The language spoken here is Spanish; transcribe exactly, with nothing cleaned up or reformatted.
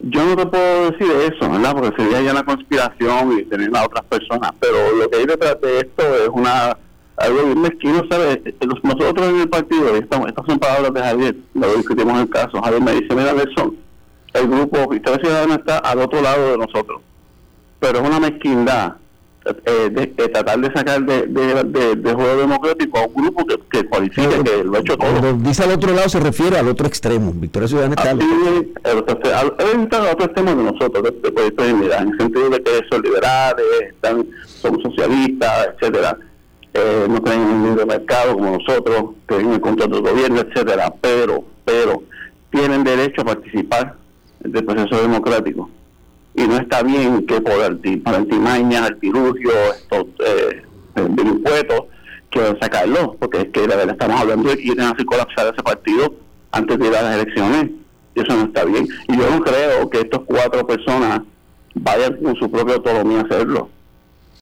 Yo no te puedo decir eso, ¿verdad? Porque sería ya una conspiración y tener a otras personas, pero lo que hay detrás de esto es una algo bien mezquino, ¿sabes? Nosotros en el partido, estamos, estas son palabras de Javier, lo discutimos el caso. Javier me dice, mira Nelson, el grupo Victoria Ciudadana está al otro lado de nosotros, pero es una mezquindad eh, de, de tratar de sacar de, de, de, de juego democrático a un grupo que, que cualifica, pero, que lo ha hecho todo. Pero dice al otro lado, se refiere al otro extremo. Victoria Ciudadana está al otro extremo de nosotros, de, de, de, de, mira, en el sentido de que son liberales, están, son socialistas, etcétera. Eh, no creen en el libre mercado como nosotros, creen en el control del gobierno, etcétera, pero, pero tienen derecho a participar del proceso democrático y no está bien que por alti, altimañas, artilugios, estos eh, delincuentos quieran sacarlos, porque es que la verdad estamos hablando de que quieren hacer colapsar ese partido antes de ir a las elecciones, y eso no está bien, y yo no creo que estas cuatro personas vayan con su propia autonomía a hacerlo.